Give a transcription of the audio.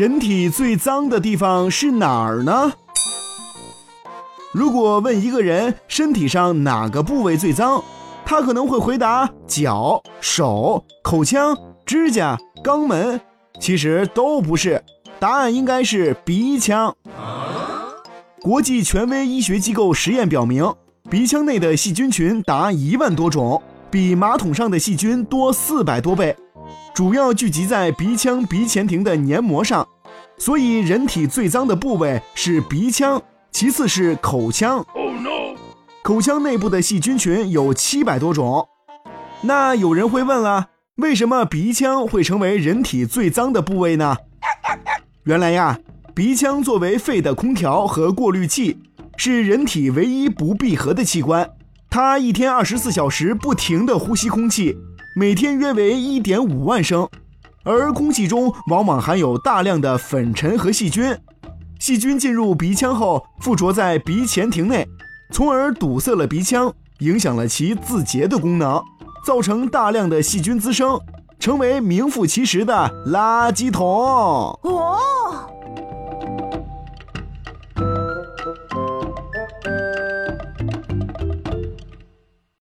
人体最脏的地方是哪儿呢？如果问一个人身体上哪个部位最脏，他可能会回答脚、手、口腔、指甲、肛门，其实都不是，答案应该是鼻腔。国际权威医学机构实验表明，鼻腔内的细菌群达1万多种，比马桶上的细菌多400多倍，主要聚集在鼻腔鼻前庭的黏膜上，所以人体最脏的部位是鼻腔，其次是口腔。口腔内部的细菌群有700多种。那有人会问了，为什么鼻腔会成为人体最脏的部位呢？原来呀，鼻腔作为肺的空调和过滤器，是人体唯一不闭合的器官，它一天24小时不停地呼吸空气，每天约为 1.5 万升，而空气中往往含有大量的粉尘和细菌。细菌进入鼻腔后附着在鼻前庭内，从而堵塞了鼻腔，影响了其自洁的功能，造成大量的细菌滋生，成为名副其实的垃圾桶。